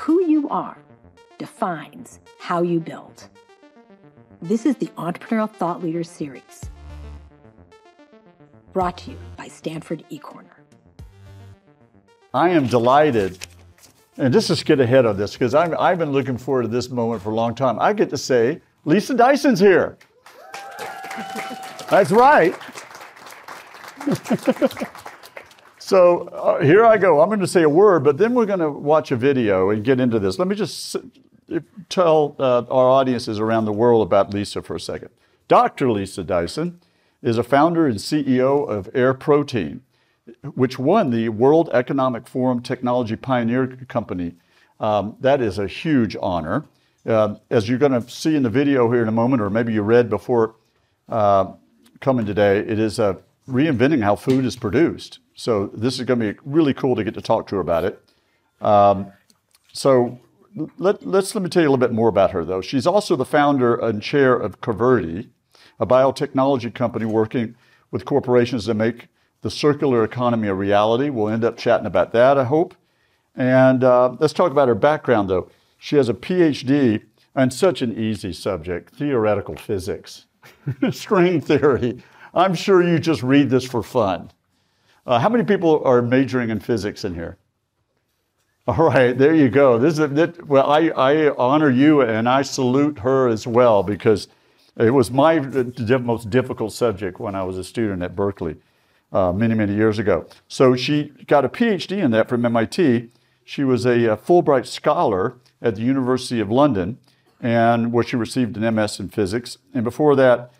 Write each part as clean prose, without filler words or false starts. Who you are defines how you build. This is the Entrepreneurial Thought Leaders Series, brought to you by Stanford eCorner. I am delighted, and just to skid ahead of this, because I've been looking forward to this moment for a long time. I get to say, Lisa Dyson's here. That's right. So here I go. I'm going to say a word, but then we're going to watch a video and get into this. Let me just tell our audiences around the world about Lisa for a second. Dr. Lisa Dyson is a founder and CEO of Air Protein, which won the World Economic Forum Technology Pioneer Company. That is a huge honor. As you're going to see in the video here in a moment, or maybe you read before coming today, it is reinventing how food is produced. So this is going to be really cool to get to talk to her about it. So let me tell you a little bit more about her, though. She's also the founder and chair of Coverti, a biotechnology company working with corporations to make the circular economy a reality. We'll end up chatting about that, I hope. And let's talk about her background, though. She has a PhD on such an easy subject, theoretical physics, string theory. I'm sure you just read this for fun. How many people are majoring in physics in here? All right, there you go. This is well, I honor you and I salute her as well, because it was my most difficult subject when I was a student at Berkeley many, many years ago. So she got a PhD in that from MIT. She was a Fulbright scholar at the University of London, and where she received an MS in physics. And before that,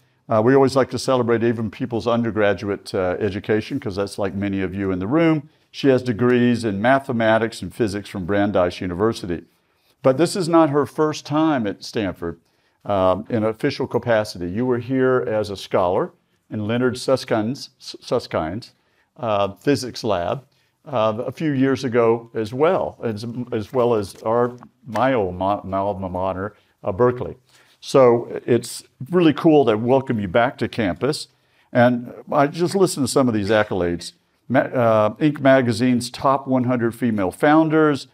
we always like to celebrate even people's undergraduate education, because that's like many of you in the room. She has degrees in mathematics and physics from Brandeis University. But this is not her first time at Stanford in an official capacity. You were here as a scholar in Leonard Susskind's physics lab a few years ago as well, as well as my alma mater, Berkeley. So it's really cool to welcome you back to campus. And I just listened to some of these accolades. Inc. Magazine's Top 100 Female Founders,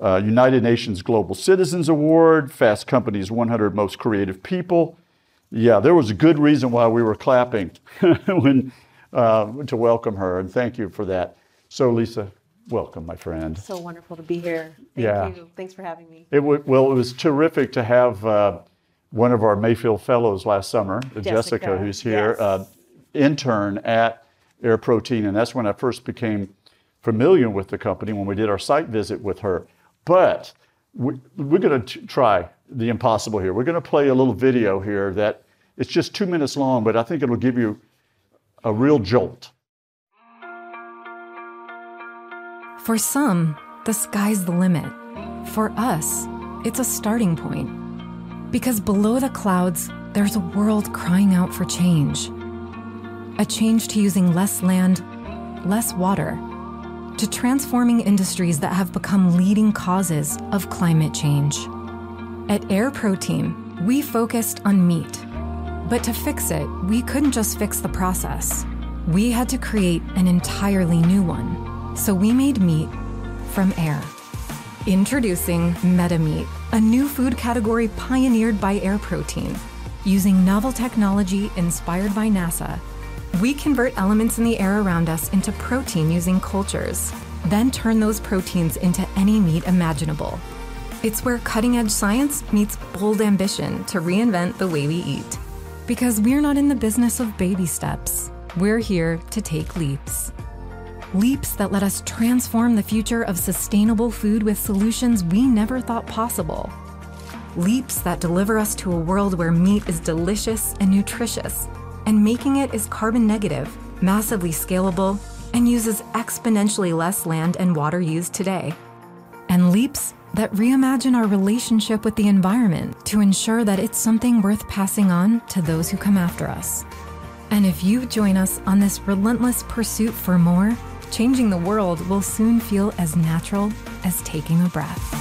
United Nations Global Citizens Award, Fast Company's 100 Most Creative People. Yeah, there was a good reason why we were clapping to welcome her, and thank you for that. So Lisa, welcome, my friend. So wonderful to be here. Thank you. Thanks for having me. Well, it was terrific to have one of our Mayfield fellows last summer, Jessica who's here, yes. Intern at Air Protein. And that's when I first became familiar with the company, when we did our site visit with her. But we're going to try the impossible here. We're going to play a little video here that it's just 2 minutes long, but I think it'll give you a real jolt. For some, the sky's the limit. For us, it's a starting point. Because below the clouds, there's a world crying out for change. A change to using less land, less water, to transforming industries that have become leading causes of climate change. At Air Protein, we focused on meat. But to fix it, we couldn't just fix the process. We had to create an entirely new one. So we made meat from air. Introducing MetaMeat, a new food category pioneered by Air Protein. Using novel technology inspired by NASA, we convert elements in the air around us into protein using cultures, then turn those proteins into any meat imaginable. It's where cutting-edge science meets bold ambition to reinvent the way we eat. Because we're not in the business of baby steps. We're here to take leaps. Leaps that let us transform the future of sustainable food with solutions we never thought possible. Leaps that deliver us to a world where meat is delicious and nutritious, and making it is carbon negative, massively scalable, and uses exponentially less land and water used today. And leaps that reimagine our relationship with the environment to ensure that it's something worth passing on to those who come after us. And if you join us on this relentless pursuit for more, changing the world will soon feel as natural as taking a breath.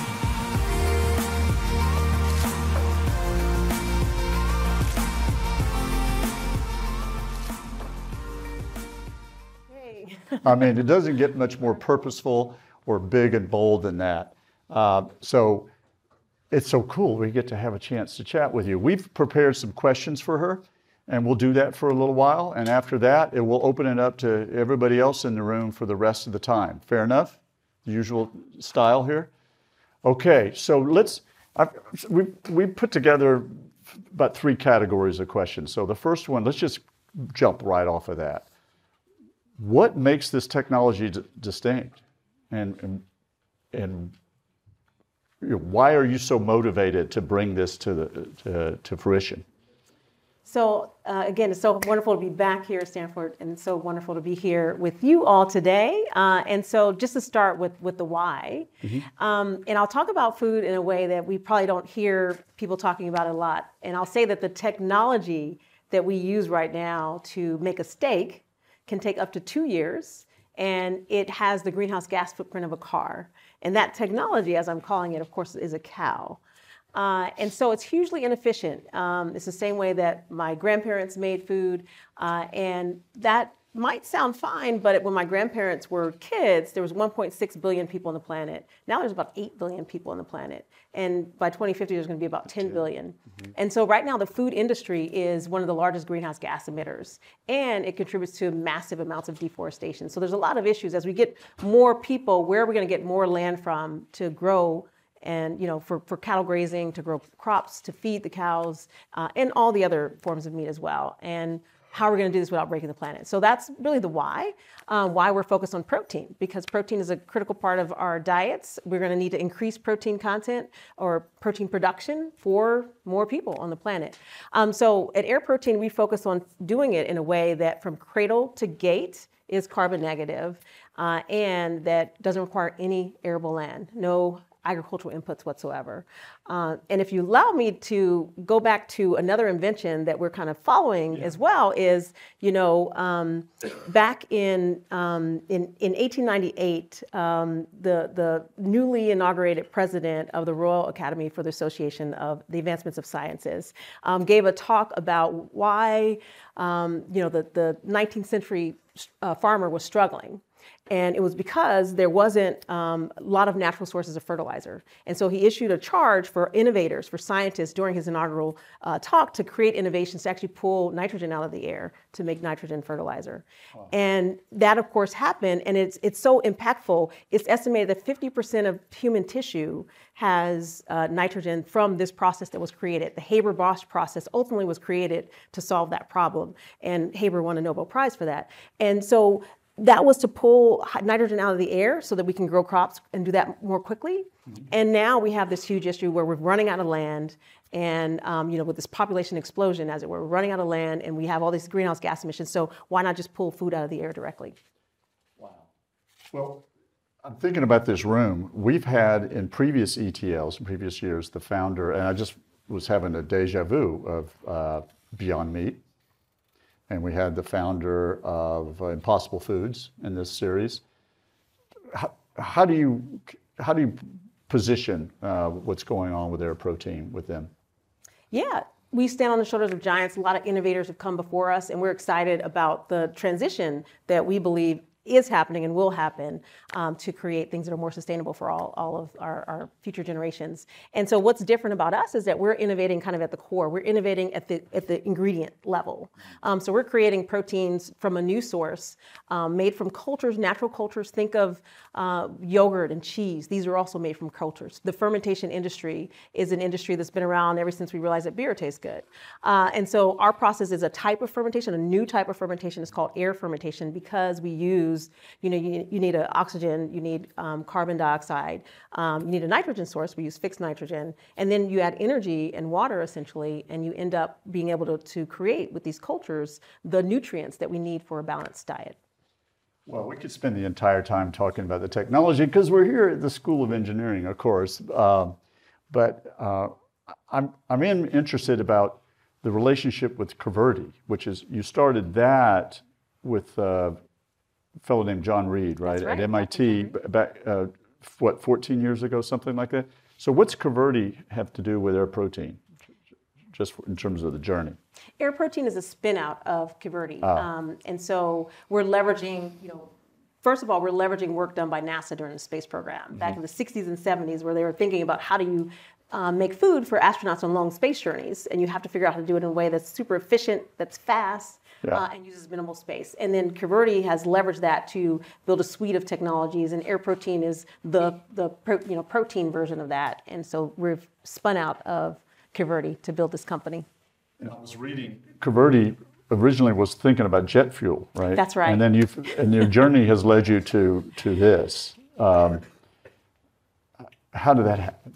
Hey. I mean, it doesn't get much more purposeful or big and bold than that. So it's so cool we get to have a chance to chat with you. We've prepared some questions for her, and we'll do that for a little while. And after that, it will open it up to everybody else in the room for the rest of the time. Fair enough? The usual style here. Okay, so let's, we put together about three categories of questions. So the first one, let's just jump right off of that. What makes this technology distinct? And why are you so motivated to bring this to fruition? So again, it's so wonderful to be back here at Stanford, and it's so wonderful to be here with you all today. And so just to start with the why, and I'll talk about food in a way that we probably don't hear people talking about a lot. And I'll say that the technology that we use right now to make a steak can take up to 2 years, and it has the greenhouse gas footprint of a car. And that technology, as I'm calling it, of course, is a cow. And so it's hugely inefficient. It's the same way that my grandparents made food. And that might sound fine, but when my grandparents were kids, there was 1.6 billion people on the planet. Now there's about 8 billion people on the planet. And by 2050, there's going to be about 10 billion. And so right now, the food industry is one of the largest greenhouse gas emitters. And it contributes to massive amounts of deforestation. So there's a lot of issues. As we get more people, where are we going to get more land from to grow? And, you know, for cattle grazing, to grow crops, to feed the cows, and all the other forms of meat as well. And how are we going to do this without breaking the planet? So that's really the why we're focused on protein, because protein is a critical part of our diets. We're going to need to increase protein content or protein production for more people on the planet. So at Air Protein, we focus on doing it in a way that from cradle to gate is carbon negative, and that doesn't require any arable land, no agricultural inputs whatsoever. And if you allow me to go back to another invention that we're kind of following as well is, you know, back in 1898, the newly inaugurated president of the Royal Academy for the Association of the Advancements of Sciences gave a talk about why, you know, the 19th century farmer was struggling. And it was because there wasn't a lot of natural sources of fertilizer. And so he issued a charge for innovators, for scientists during his inaugural talk to create innovations to actually pull nitrogen out of the air to make nitrogen fertilizer. Wow. And that, of course, happened. And it's so impactful. It's estimated that 50% of human tissue has nitrogen from this process that was created. The Haber-Bosch process ultimately was created to solve that problem. And Haber won a Nobel Prize for that. And so that was to pull nitrogen out of the air so that we can grow crops and do that more quickly. And now we have this huge issue where we're running out of land and, you know, with this population explosion, as it were, we're running out of land and we have all these greenhouse gas emissions. So why not just pull food out of the air directly? Wow. Well, I'm thinking about this room. We've had in previous ETLs, in previous years, the founder, and I just was having a deja vu of Beyond Meat. And we had the founder of Impossible Foods in this series. How do you position what's going on with Air Protein with them? Yeah, we stand on the shoulders of giants. A lot of innovators have come before us, and we're excited about the transition that we believe is happening and will happen to create things that are more sustainable for all of our future generations. And so what's different about us is that we're innovating kind of at the core. We're innovating at the ingredient level. So we're creating proteins from a new source made from cultures, natural cultures. Think of yogurt and cheese. These are also made from cultures. The fermentation industry is an industry that's been around ever since we realized that beer tastes good. And so our process is a type of fermentation, a new type of fermentation. It's called air fermentation because we use, you know, you need oxygen, you need carbon dioxide, you need a nitrogen source. We use fixed nitrogen. And then you add energy and water, essentially, and you end up being able to create with these cultures the nutrients that we need for a balanced diet. Well, we could spend the entire time talking about the technology because we're here at the School of Engineering, of course. I'm interested about the relationship with Coverti, which is you started that with a fellow named John Reed, right? At MIT back, what, 14 years ago, something like that? So what's Coverti have to do with Air Protein, just in terms of the journey? Air Protein is a spin out of Coverti. And so we're leveraging, you know, First of all, we're leveraging work done by NASA during the space program. Mm-hmm. Back in the 60s and 70s, where they were thinking about how do you make food for astronauts on long space journeys, and you have to figure out how to do it in a way that's super efficient, that's fast, and uses minimal space. And then Coverti has leveraged that to build a suite of technologies, and Air Protein is the protein version of that. And so we've spun out of Coverti to build this company. And I was reading Coverti originally was thinking about jet fuel, right? That's right. And then your journey has led you to this. How did that happen?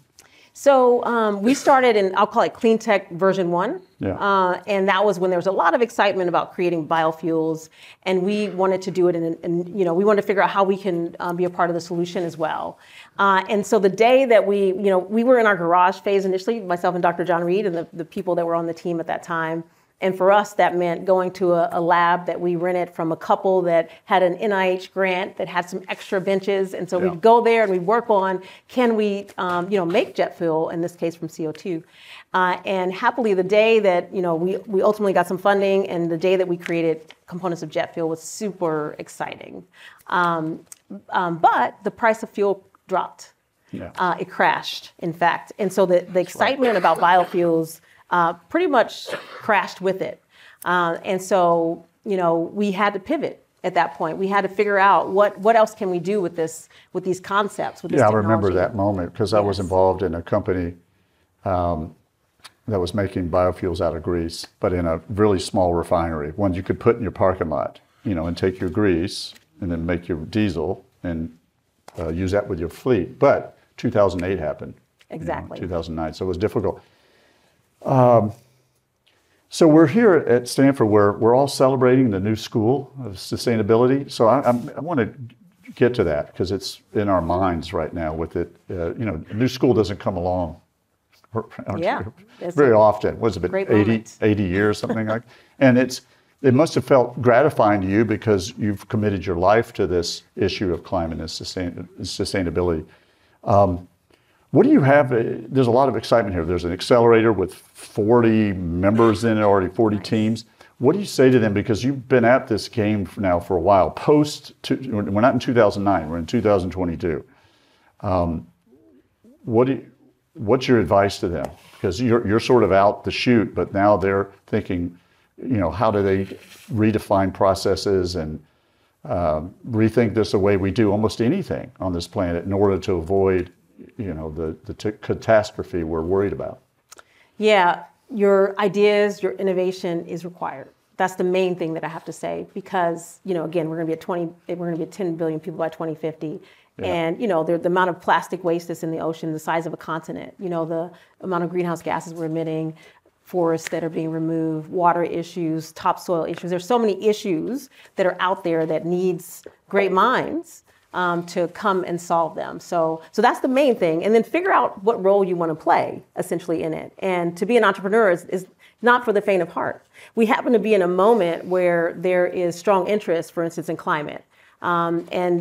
So we started in, I'll call it clean tech version 1. Yeah. And that was when there was a lot of excitement about creating biofuels, and we wanted to do it we wanted to figure out how we can be a part of the solution as well. And so the day that we were in our garage phase initially, myself and Dr. John Reed and the people that were on the team at that time. And for us, that meant going to a lab that we rented from a couple that had an NIH grant that had some extra benches. And so we'd go there and we'd work on, can we make jet fuel, in this case from CO2? And happily, the day that we ultimately got some funding and the day that we created components of jet fuel was super exciting. But the price of fuel dropped. Yeah. It crashed, in fact. And so the excitement about biofuels pretty much crashed with it. And so, we had to pivot at that point. We had to figure out what else can we do with this, with these concepts, with this technology. I remember that moment because I was involved in a company that was making biofuels out of grease, but in a really small refinery, one you could put in your parking lot, and take your grease and then make your diesel and use that with your fleet. But 2008 happened. Exactly. 2009, so it was difficult. So we're here at Stanford where we're all celebrating the new school of sustainability. So I want to get to that because it's in our minds right now with it. New school doesn't come along very often. What has it been, 80 years, something like that? And it must have felt gratifying to you because you've committed your life to this issue of climate and sustainability. What do you have? There's a lot of excitement here. There's an accelerator with 40 members in it, already 40 teams. What do you say to them? Because you've been at this game now for a while. We're not in 2009, we're in 2022. What's your advice to them? Because you're sort of out the chute, but now they're thinking, how do they redefine processes and rethink this the way we do almost anything on this planet in order to avoid the catastrophe we're worried about. Yeah, your ideas, your innovation is required. That's the main thing that I have to say because, again, we're going to be 10 billion people by 2050. Yeah. And, the amount of plastic waste that's in the ocean, the size of a continent, the amount of greenhouse gases we're emitting, forests that are being removed, water issues, topsoil issues. There's so many issues that are out there that needs great minds to come and solve them. So that's the main thing. And then figure out what role you want to play, essentially, in it. And to be an entrepreneur is not for the faint of heart. We happen to be in a moment where there is strong interest, for instance, in climate. And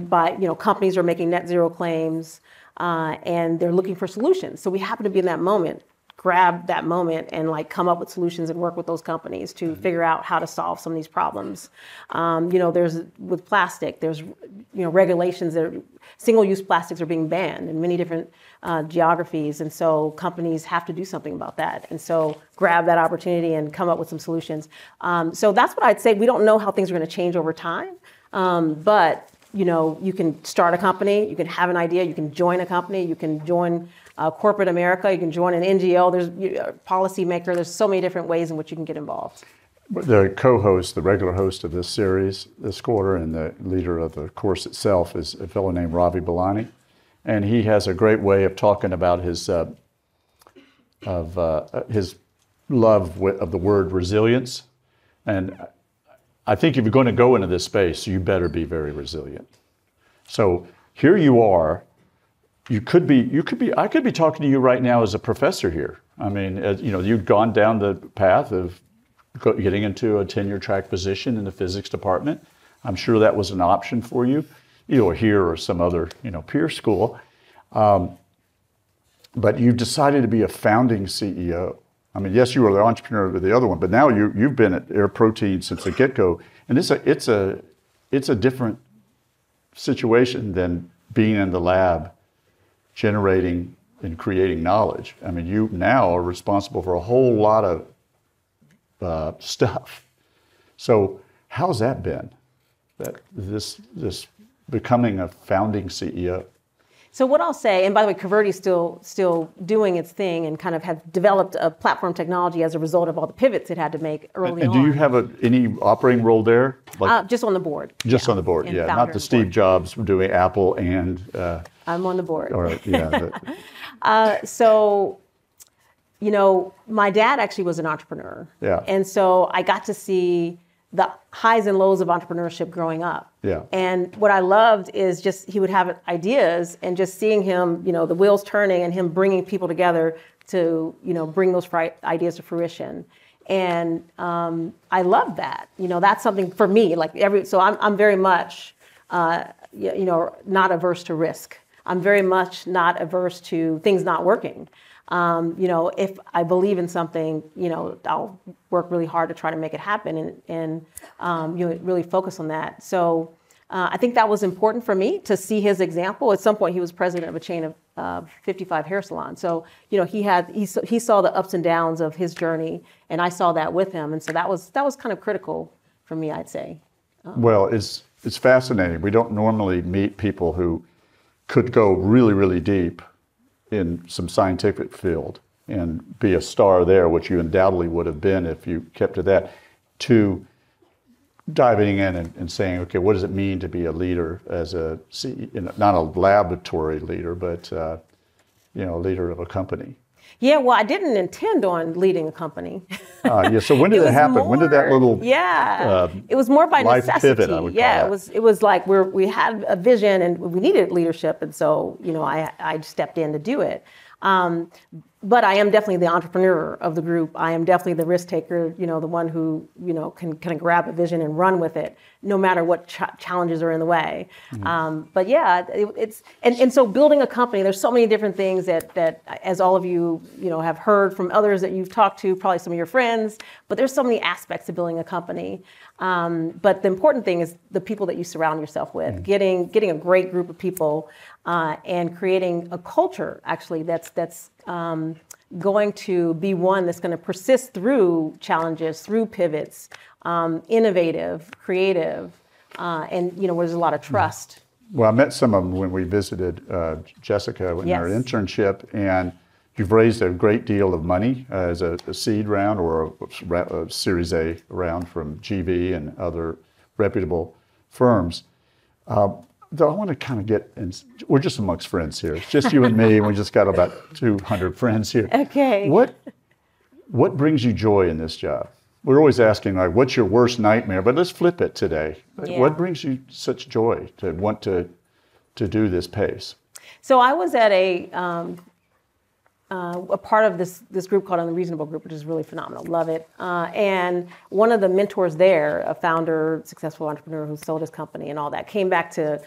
companies are making net zero claims, and they're looking for solutions. So we happen to be in that moment. Grab that moment and come up with solutions and work with those companies to figure out how to solve some of these problems. With plastic, there's regulations that single-use plastics are being banned in many different geographies, and so companies have to do something about that. And so grab that opportunity and come up with some solutions. So that's what I'd say. We don't know how things are going to change over time, but you can start a company, you can have an idea, you can join a company, you can join corporate America, you can join an NGO, there's a policymaker, there's so many different ways in which you can get involved. The co-host, the regular host of this series this quarter and the leader of the course itself is a fellow named Ravi Balani, and he has a great way of talking about his love of the word resilience. And I think if you're going to go into this space, you better be very resilient. So here you are. I could be talking to you right now as a professor here. I mean, you've gone down the path of getting into a tenure track position in the physics department. I'm sure that was an option for you, here or some other, peer school. But you decided to be a founding CEO. I mean, yes, you were the entrepreneur with the other one, but now you've been at Air Protein since the get-go, and it's a different situation than being in the lab generating and creating knowledge. I mean, you now are responsible for a whole lot of stuff. So how's that been, that this becoming a founding CEO? So what I'll say, and by the way, Coverti is still doing its thing and kind of have developed a platform technology as a result of all the pivots it had to make early on. And do you have any operating role there? Like, just on the board. Just on the board, yeah. Not the Steve Jobs doing Apple and... I'm on the board. All right, yeah. But... so, you know, my dad actually was an entrepreneur. Yeah. And so I got to see the highs and lows of entrepreneurship growing up. Yeah. And what I loved is just he would have ideas and just seeing him, you know, the wheels turning and him bringing people together to, you know, bring those ideas to fruition. And I loved that. You know, that's something for me. Like so I'm very much, you know, not averse to risk. I'm very much not averse to things not working. You know, if I believe in something, you know, I'll work really hard to try to make it happen and you know, really focus on that. So I think that was important for me to see his example. At some point, he was president of a chain of 55 hair salons. So, you know, he saw the ups and downs of his journey, and I saw that with him. And so that was kind of critical for me, I'd say. Well, it's fascinating. We don't normally meet people who could go really, really deep in some scientific field and be a star there, which you undoubtedly would have been if you kept to that, to diving in and saying, okay, what does it mean to be a leader as a, not a laboratory leader, but you know, a leader of a company? Yeah, well, I didn't intend on leading a company. Yeah, so when did that happen? When did that little it was more by necessity. Pivot, I would call it. It was like we had a vision and we needed leadership, and so you know I stepped in to do it. But I am definitely the entrepreneur of the group. I am definitely the risk taker. You know, the one who you know can kind of grab a vision and run with it, no matter what challenges are in the way. Mm-hmm. But yeah, it's so building a company. There's so many different things that as all of you know have heard from others that you've talked to, probably some of your friends. But there's so many aspects of building a company. But the important thing is the people that you surround yourself with, mm-hmm. getting a great group of people, and creating a culture actually that's going to be one that's going to persist through challenges, through pivots, innovative, creative, and you know where there's a lot of trust. Well, I met some of them when we visited Jessica in our internship, and you've raised a great deal of money as a seed round or a Series A round from GV and other reputable firms. Though I want to kind of get, we're just amongst friends here. It's just you and me, and we just got about 200 friends here. Okay. What brings you joy in this job? We're always asking, like, what's your worst nightmare? But let's flip it today. Yeah. What brings you such joy to want to do this pace? So I was at a part of this group called Unreasonable Group, which is really phenomenal. Love it. And one of the mentors there, a founder, successful entrepreneur who sold his company and all that, came back to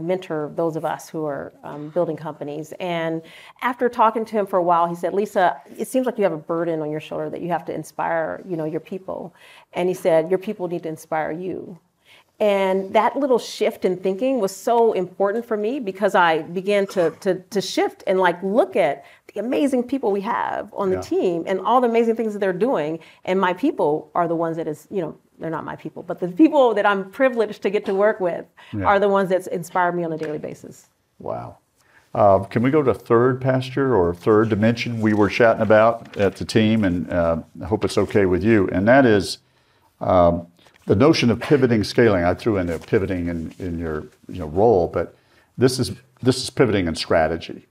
mentor those of us who are building companies. And after talking to him for a while, he said, Lisa, it seems like you have a burden on your shoulder that you have to inspire, you know, your people. And he said, your people need to inspire you. And that little shift in thinking was so important for me because I began to shift and like look at the amazing people we have on the team and all the amazing things that they're doing. And my people are the ones that is, you know, they're not my people, but the people that I'm privileged to get to work with are the ones that inspire me on a daily basis. Wow. Can we go to third pasture or third dimension we were chatting about at the team? And I hope it's okay with you. And that is... the notion of pivoting, scaling. I threw in the pivoting in your role, but this is pivoting in strategy,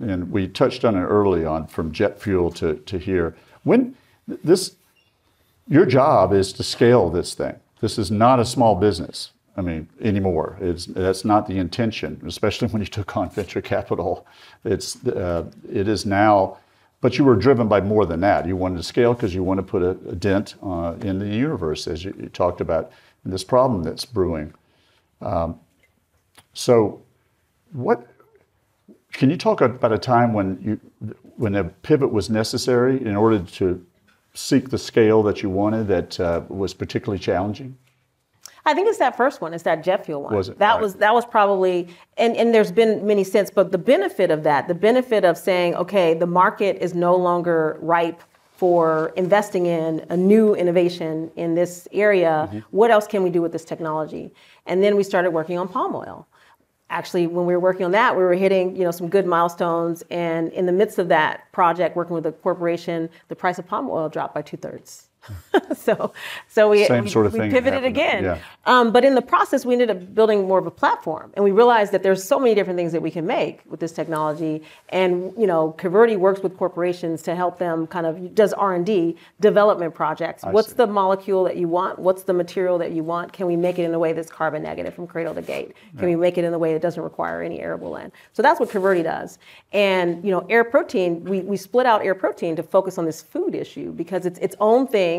and we touched on it early on from jet fuel to here. When your job is to scale this thing. This is not a small business. I mean, anymore. That's not the intention, especially when you took on venture capital. It is now. But you were driven by more than that. You wanted to scale because you want to put a dent in the universe, as you talked about, and this problem that's brewing. So what, can you talk about a time when a pivot was necessary in order to seek the scale that you wanted that was particularly challenging? I think it's that first one. It's that jet fuel one. Was it? That was probably, and there's been many since, but the benefit of that, the benefit of saying, okay, the market is no longer ripe for investing in a new innovation in this area. Mm-hmm. What else can we do with this technology? And then we started working on palm oil. Actually, when we were working on that, we were hitting, some good milestones. And in the midst of that project, working with the corporation, the price of palm oil dropped by 2/3. So we pivoted again. Yeah. But in the process, we ended up building more of a platform. And we realized that there's so many different things that we can make with this technology. And, Coverti works with corporations to help them does R&D development projects. What's the molecule that you want? What's the material that you want? Can we make it in a way that's carbon negative from cradle to gate? Can we make it in a way that doesn't require any arable land? So that's what Coverti does. And, Air Protein, we split out Air Protein to focus on this food issue because it's its own thing.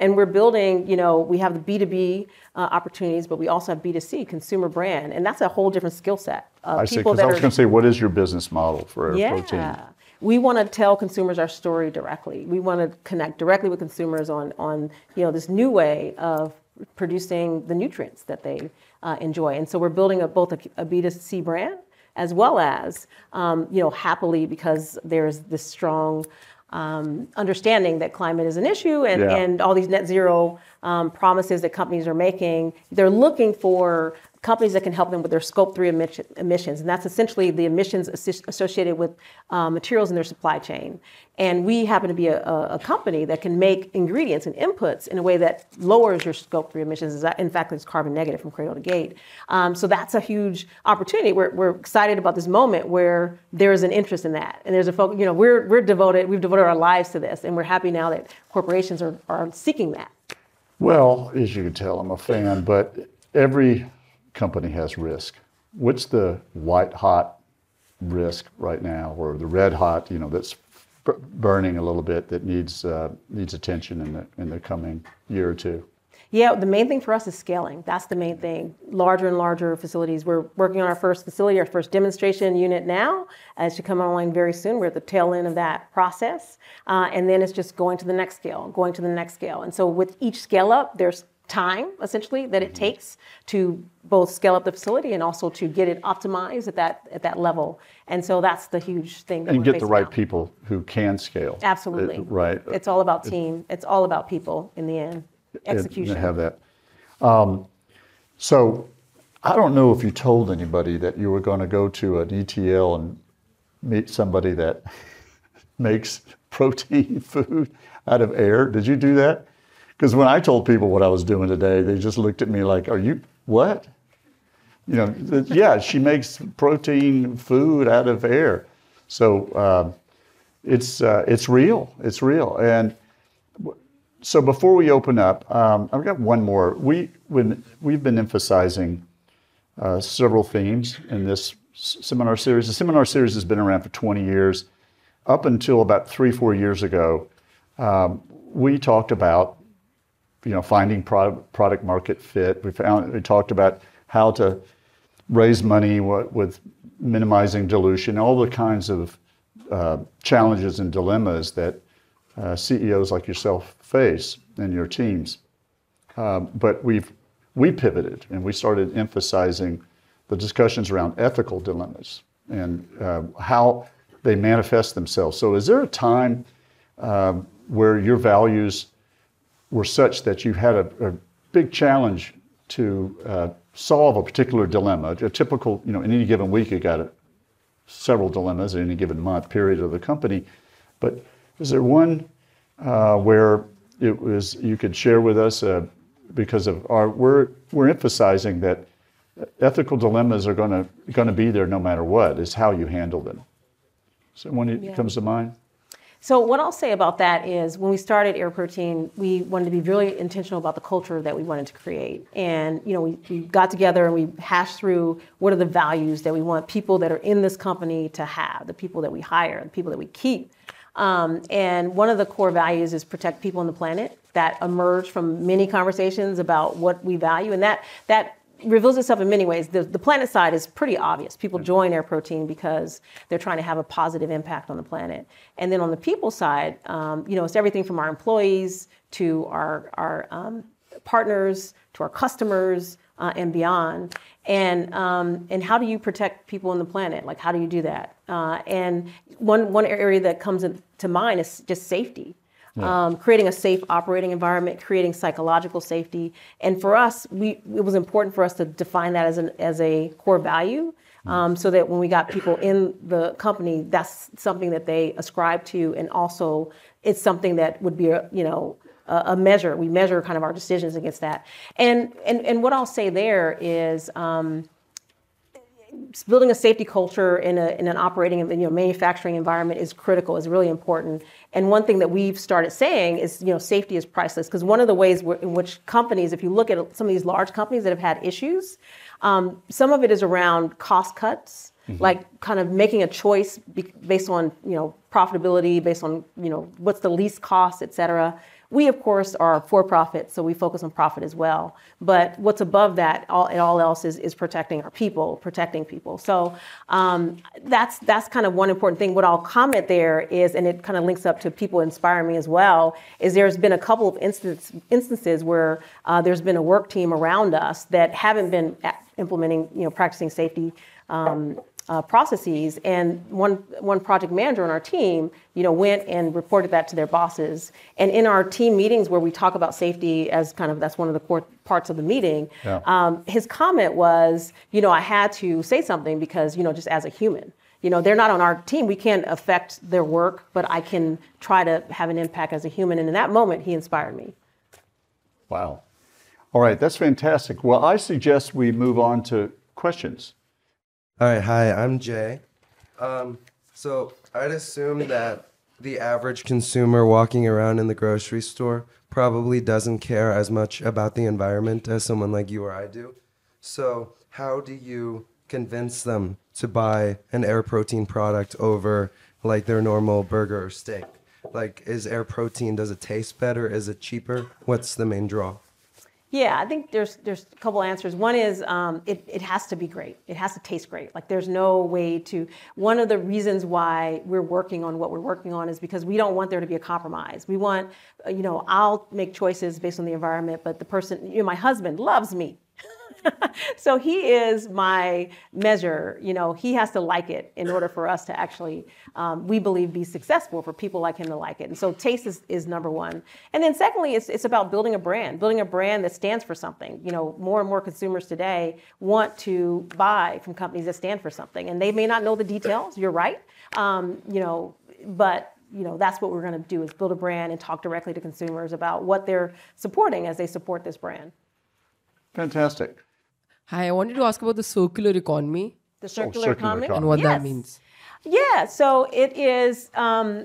And we're building, we have the B2B opportunities, but we also have B2C, consumer brand. And that's a whole different skill set. I see, because I was going to say, what is your business model for Air Protein? Yeah, we want to tell consumers our story directly. We want to connect directly with consumers on this new way of producing the nutrients that they enjoy. And so we're building both a B2C brand as well as, happily, because there's this strong understanding that climate is an issue and all these net zero promises that companies are making. They're looking for companies that can help them with their scope 3 emissions. And that's essentially the emissions associated with materials in their supply chain. And we happen to be a company that can make ingredients and inputs in a way that lowers your scope 3 emissions. In fact, it's carbon negative from cradle to gate. So that's a huge opportunity. We're excited about this moment where there is an interest in that. And there's a focus, we've devoted our lives to this. And we're happy now that corporations are seeking that. Well, as you can tell, I'm a fan, but every company has risk. What's the white hot risk right now, or the red hot, that's burning a little bit, that needs attention in the coming year or two? Yeah, the main thing for us is scaling. That's the main thing. Larger and larger facilities. We're working on our first facility, our first demonstration unit now. It should come online very soon. We're at the tail end of that process. And then it's just going to the next scale, going to the next scale. And so with each scale up, there's time, essentially, that it takes to both scale up the facility and also to get it optimized at that level. And so that's the huge thing. And get the right people who can scale. Absolutely. Right. It's all about team. It's all about people in the end. Execution. And have that. So I don't know if you told anybody that you were going to go to an ETL and meet somebody that makes protein food out of air. Did you do that? Because when I told people what I was doing today, they just looked at me like, are you, what? Yeah, she makes protein food out of air. So it's real. It's real. And so before we open up, I've got one more. We've been emphasizing several themes in this seminar series. The seminar series has been around for 20 years. Up until about 3 or 4 years ago, we talked about finding product market fit. We talked about how to raise money with minimizing dilution, all the kinds of challenges and dilemmas that CEOs like yourself face and your teams. But we pivoted and we started emphasizing the discussions around ethical dilemmas and how they manifest themselves. So is there a time where your values were such that you had a big challenge to solve a particular dilemma? A typical, in any given week, you got several dilemmas in any given month period of the company. But is there one where it was you could share with us because of we're emphasizing that ethical dilemmas are going to be there no matter what. Is how you handle them. So one comes to mind. So what I'll say about that is when we started Air Protein, we wanted to be really intentional about the culture that we wanted to create. And, we got together and we hashed through what are the values that we want people that are in this company to have, the people that we hire, the people that we keep. And one of the core values is protect people and the planet. That emerged from many conversations about what we value. And that reveals itself in many ways. The planet side is pretty obvious. People join Air Protein because they're trying to have a positive impact on the planet. And then on the people side, it's everything from our employees to our partners, to our customers, and beyond. And how do you protect people on the planet? Like, how do you do that? And one area that comes to mind is just safety. Yeah. Creating a safe operating environment, creating psychological safety. And for us, it was important for us to define that as a core value, so that when we got people in the company, that's something that they ascribe to, and also it's something that would be a measure. We measure kind of our decisions against that. And what I'll say there is, building a safety culture in an operating, manufacturing environment is critical, is really important. And one thing that we've started saying is, safety is priceless. Because one of the ways in which companies, if you look at some of these large companies that have had issues, some of it is around cost cuts, like kind of making a choice based on, profitability, based on, what's the least cost, et cetera. We, of course, are for-profit, so we focus on profit as well. But what's above that, all else, is protecting our people, protecting people. So that's kind of one important thing. What I'll comment there is, and it kind of links up to people inspiring me as well, is there's been a couple of instances where there's been a work team around us that haven't been implementing, practicing safety processes, and one project manager on our team, went and reported that to their bosses. And in our team meetings where we talk about safety as kind of, that's one of the core parts of the meeting, yeah. His comment was, I had to say something because, just as a human, they're not on our team. We can't affect their work, but I can try to have an impact as a human. And in that moment, he inspired me. Wow. All right, that's fantastic. Well, I suggest we move on to questions. All right, hi, I'm Jay. So I'd assume that the average consumer walking around in the grocery store probably doesn't care as much about the environment as someone like you or I do. So how do you convince them to buy an Air Protein product over like their normal burger or steak? Like, is Air Protein, does it taste better? Is it cheaper? What's the main draw? Yeah, I think there's a couple answers. One is it has to be great. It has to taste great. Like, there's no way to. One of the reasons why we're working on what we're working on is because we don't want there to be a compromise. We want, I'll make choices based on the environment, but the person, my husband loves meat. So he is my measure. He has to like it in order for us to actually, we believe, be successful, for people like him to like it. And so taste is number one. And then secondly, it's about building a brand that stands for something. More and more consumers today want to buy from companies that stand for something. And they may not know the details, you're right, but that's what we're going to do, is build a brand and talk directly to consumers about what they're supporting as they support this brand. Fantastic. Hi, I wanted to ask about the circular economy. The circular economy. And what that means. Yeah, so it is, and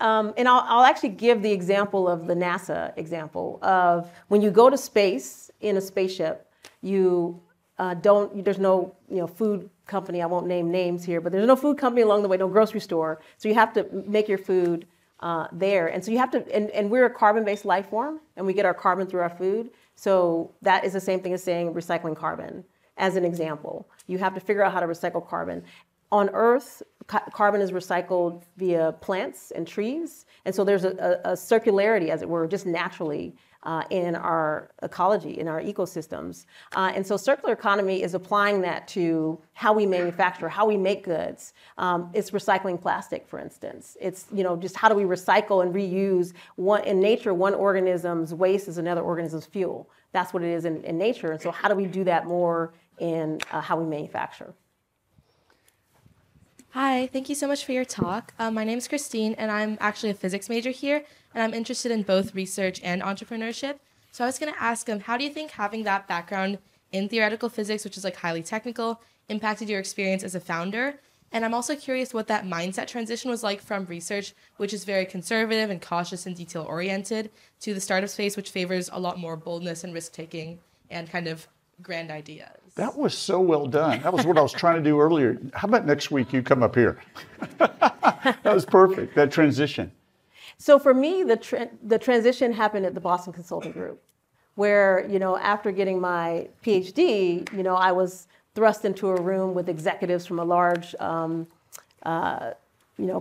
I'll actually give the example of the NASA example of when you go to space in a spaceship, there's no, food company, I won't name names here, but there's no food company along the way, no grocery store. So you have to make your food there. And so you have to, and we're a carbon-based life form, and we get our carbon through our food. So that is the same thing as saying recycling carbon, as an example. You have to figure out how to recycle carbon. On Earth, carbon is recycled via plants and trees. And so there's a circularity, as it were, just naturally in our ecology, in our ecosystems. And so circular economy is applying that to how we manufacture, how we make goods. It's recycling plastic, for instance. It's, just how do we recycle and reuse. In nature, one organism's waste is another organism's fuel. That's what it is in nature. And so how do we do that more in how we manufacture? Hi, thank you so much for your talk. My name is Christine, and I'm actually a physics major here, and I'm interested in both research and entrepreneurship. So I was going to ask, how do you think having that background in theoretical physics, which is like highly technical, impacted your experience as a founder? And I'm also curious what that mindset transition was like from research, which is very conservative and cautious and detail-oriented, to the startup space, which favors a lot more boldness and risk-taking and kind of grand ideas. That was so well done. That was what I was trying to do earlier. How about next week you come up here? That was perfect, that transition. So for me, the transition happened at the Boston Consulting Group, where, after getting my PhD, I was thrust into a room with executives from a large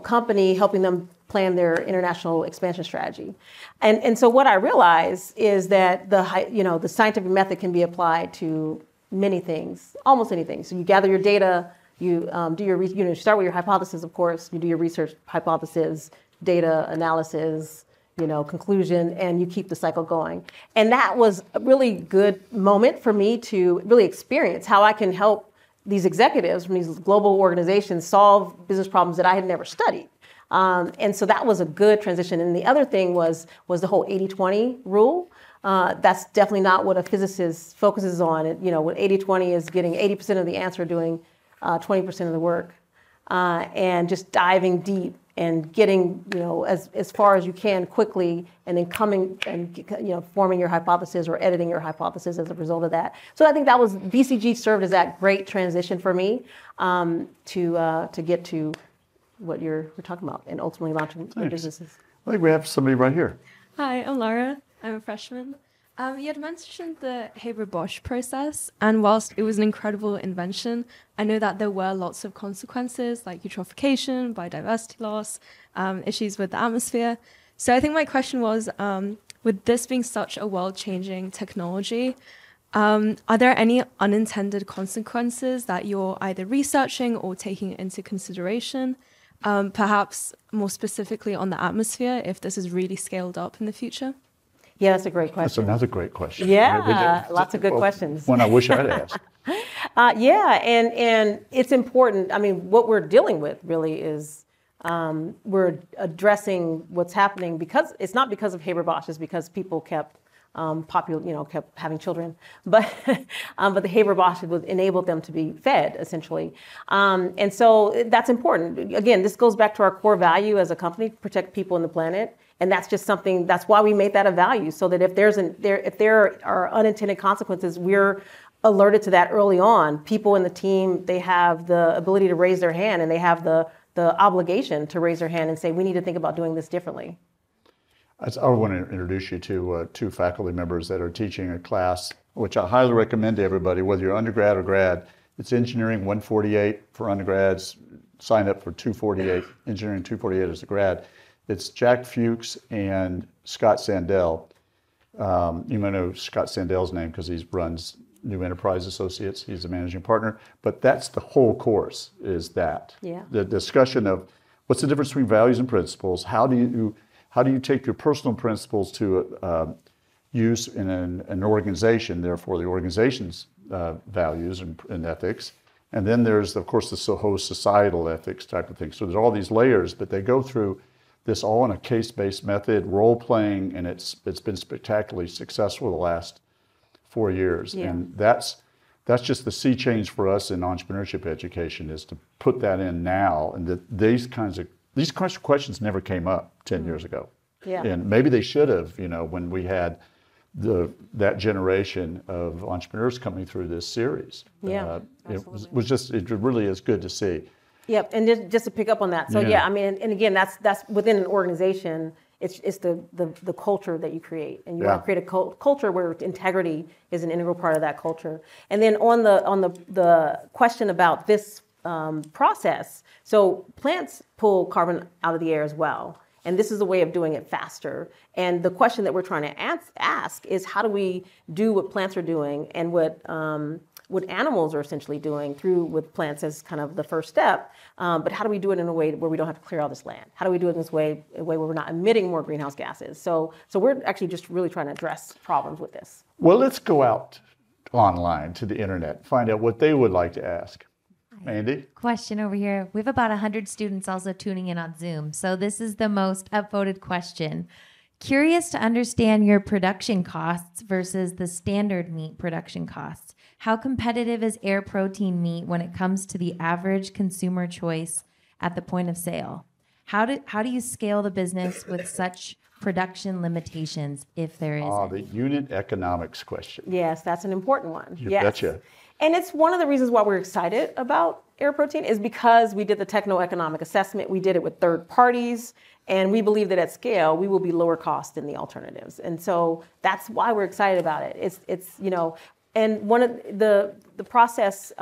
company, helping them plan their international expansion strategy. And so what I realize is that the scientific method can be applied to many things, almost anything. So you gather your data, you do your you start with your hypothesis, of course, you do your research hypothesis, data analysis, conclusion, and you keep the cycle going. And that was a really good moment for me to really experience how I can help these executives from these global organizations solve business problems that I had never studied. And so that was a good transition. And the other thing was the whole 80-20 rule. That's definitely not what a physicist focuses on. What 80-20 is getting 80% of the answer, doing 20% of the work, and just diving deep and getting as far as you can quickly, and then coming and forming your hypothesis or editing your hypothesis as a result of that. So I think that was BCG served as that great transition for me to get to what we're talking about and ultimately launching your businesses. I think we have somebody right here. Hi, I'm Laura. I'm a freshman. You had mentioned the Haber-Bosch process, and whilst it was an incredible invention, I know that there were lots of consequences like eutrophication, biodiversity loss, issues with the atmosphere. So I think my question was, with this being such a world-changing technology, are there any unintended consequences that you're either researching or taking into consideration, perhaps more specifically on the atmosphere, if this is really scaled up in the future? Yeah, that's a great question. That's another great question. Yeah, lots of good questions. One I wish I'd asked. Yeah, and it's important. I mean, what we're dealing with really is we're addressing what's happening because it's not because of Haber-Bosch. It's because people kept kept having children, but the Haber-Bosch enabled them to be fed essentially, and so that's important. Again, this goes back to our core value as a company: protect people and the planet. And that's just something. That's why we made that a value, so that if there are unintended consequences, we're alerted to that early on. People in the team, they have the ability to raise their hand, and they have the obligation to raise their hand and say, "We need to think about doing this differently." I want to introduce you to two faculty members that are teaching a class, which I highly recommend to everybody, whether you're undergrad or grad. It's Engineering 148 for undergrads. Sign up for 248. Engineering 248 as a grad. It's Jack Fuchs and Scott Sandell. You might know Scott Sandell's name because he runs New Enterprise Associates. He's a managing partner. But that's the whole course, is that. Yeah. The discussion of what's the difference between values and principles? How do you take your personal principles to use in an organization, therefore the organization's values and ethics? And then there's, of course, the whole societal ethics type of thing. So there's all these layers, but they go through this all in a case-based method, role-playing, and it's been spectacularly successful the last 4 years. Yeah. And that's just the sea change for us in entrepreneurship education, is to put that in now, and that these questions never came up 10 years ago. Yeah. And maybe they should have, when we had that generation of entrepreneurs coming through this series. Yeah, it really is good to see. Yep, and just to pick up on that. So yeah, I mean, and again, that's within an organization. It's the culture that you create, and you want to create a culture where integrity is an integral part of that culture. And then on the question about this process, so plants pull carbon out of the air as well, and this is a way of doing it faster. And the question that we're trying to ask is, how do we do what plants are doing and what animals are essentially doing with plants as kind of the first step, but how do we do it in a way where we don't have to clear all this land? How do we do it in a way where we're not emitting more greenhouse gases? So we're actually just really trying to address problems with this. Well, let's go out online to the internet, find out what they would like to ask. Mandy? Question over here. We have about 100 students also tuning in on Zoom, so this is the most upvoted question. Curious to understand your production costs versus the standard meat production costs. How competitive is Air Protein meat when it comes to the average consumer choice at the point of sale? How do you scale the business with such production limitations, if there is? Oh, the unit economics question. Yes, that's an important one. You betcha. And it's one of the reasons why we're excited about Air Protein, is because we did the techno-economic assessment. We did it with third parties, and we believe that at scale we will be lower cost than the alternatives. And so that's why we're excited about it. And one of the process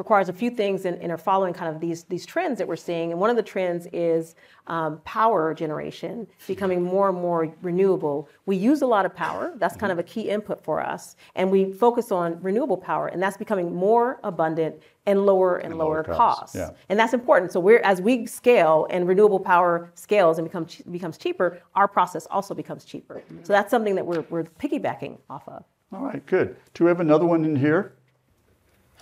requires a few things and are following kind of these trends that we're seeing. And one of the trends is power generation becoming more and more renewable. We use a lot of power. That's kind of a key input for us. And we focus on renewable power, and that's becoming more abundant and lower costs. Yeah. And that's important. So as we scale and renewable power scales and becomes cheaper, our process also becomes cheaper. So that's something that we're piggybacking off of. All right, good. Do we have another one in here?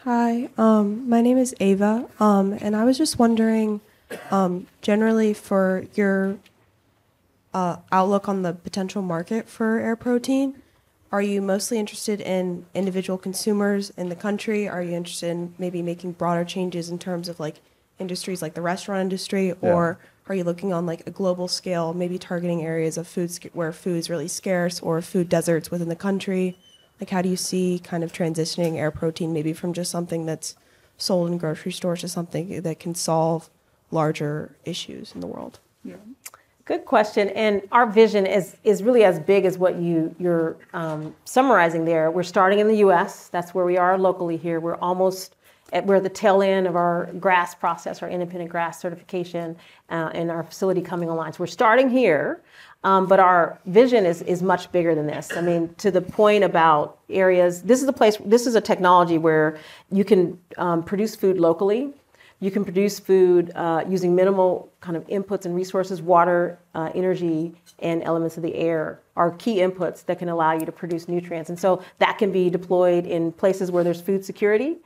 Hi, my name is Ava, and I was just wondering, generally for your outlook on the potential market for Air Protein, are you mostly interested in individual consumers in the country? Are you interested in maybe making broader changes in terms of like industries like the restaurant industry, or are you looking on like a global scale, maybe targeting areas of food where food is really scarce or food deserts within the country? Like, how do you see kind of transitioning Air Protein maybe from just something that's sold in grocery stores to something that can solve larger issues in the world? Yeah. Good question. And our vision is really as big as what you're summarizing there. We're starting in the U.S. That's where we are locally here. We're almost we're at the tail end of our GRAS process, our independent GRAS certification, and our facility coming online. So we're starting here, but our vision is much bigger than this. I mean, to the point about areas, this is a place, this is a technology where you can produce food locally. You can produce food using minimal kind of inputs and resources. Water, energy, and elements of the air are key inputs that can allow you to produce nutrients. And so that can be deployed in places where there's food security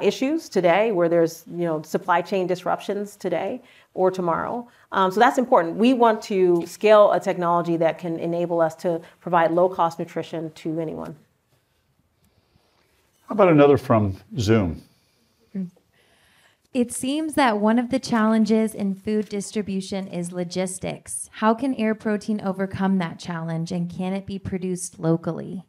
issues today, where there's supply chain disruptions today or tomorrow. So that's important. We want to scale a technology that can enable us to provide low-cost nutrition to anyone. How about another from Zoom? It seems that one of the challenges in food distribution is logistics. How can Air Protein overcome that challenge, and can it be produced locally?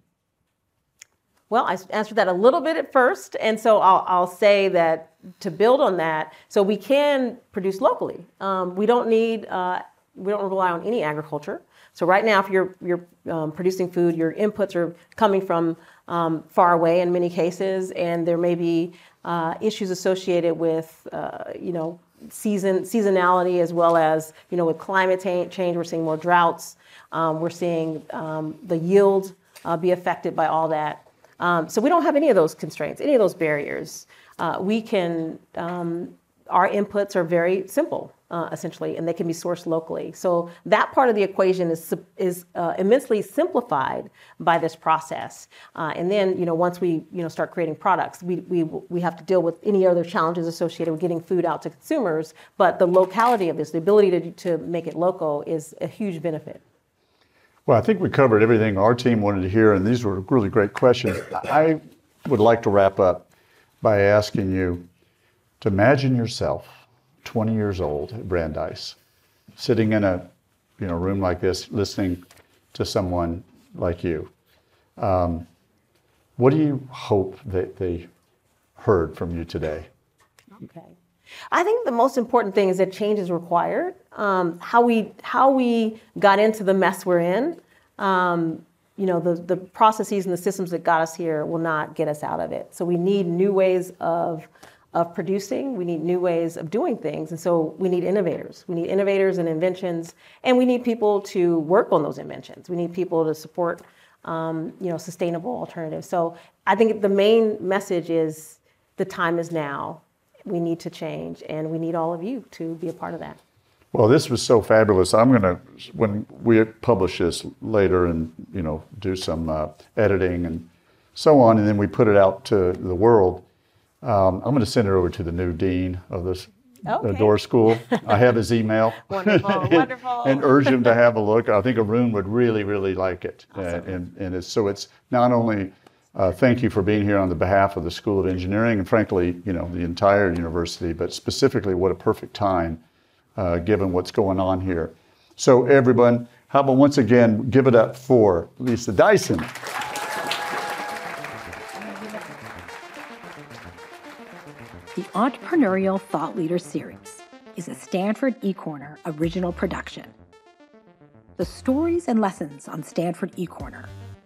Well, I answered that a little bit at first, and so I'll say that to build on that, so we can produce locally. We don't rely on any agriculture. So right now, if you're producing food, your inputs are coming from far away in many cases, and there may be issues associated with seasonality, as well as with climate change. We're seeing more droughts. We're seeing the yield be affected by all that. So we don't have any of those constraints, any of those barriers. Our inputs are very simple, essentially, and they can be sourced locally. So that part of the equation is immensely simplified by this process. And then, once we start creating products, we have to deal with any other challenges associated with getting food out to consumers. But the locality of this, the ability to make it local, is a huge benefit. Well, I think we covered everything our team wanted to hear, and these were really great questions. I would like to wrap up by asking you to imagine yourself 20 years old at Brandeis, sitting in a room like this, listening to someone like you. What do you hope that they heard from you today? Okay. I think the most important thing is that change is required. How we got into the mess we're in, the processes and the systems that got us here will not get us out of it. So we need new ways of producing. We need new ways of doing things. And so we need innovators. We need innovators and inventions. And we need people to work on those inventions. We need people to support sustainable alternatives. So I think the main message is the time is now. We need to change, and we need all of you to be a part of that. Well, this was so fabulous. I'm going to, when we publish this later and, do some editing and so on, and then we put it out to the world, I'm going to send it over to the new dean of this Door School. I have his email. Wonderful, wonderful. And urge him to have a look. I think Arun would really, really like it. Awesome. And so it's not only... thank you for being here on the behalf of the School of Engineering and, frankly, the entire university, but specifically what a perfect time given what's going on here. So everyone, how about once again, give it up for Lisa Dyson. The Entrepreneurial Thought Leader Series is a Stanford eCorner original production. The stories and lessons on Stanford eCorner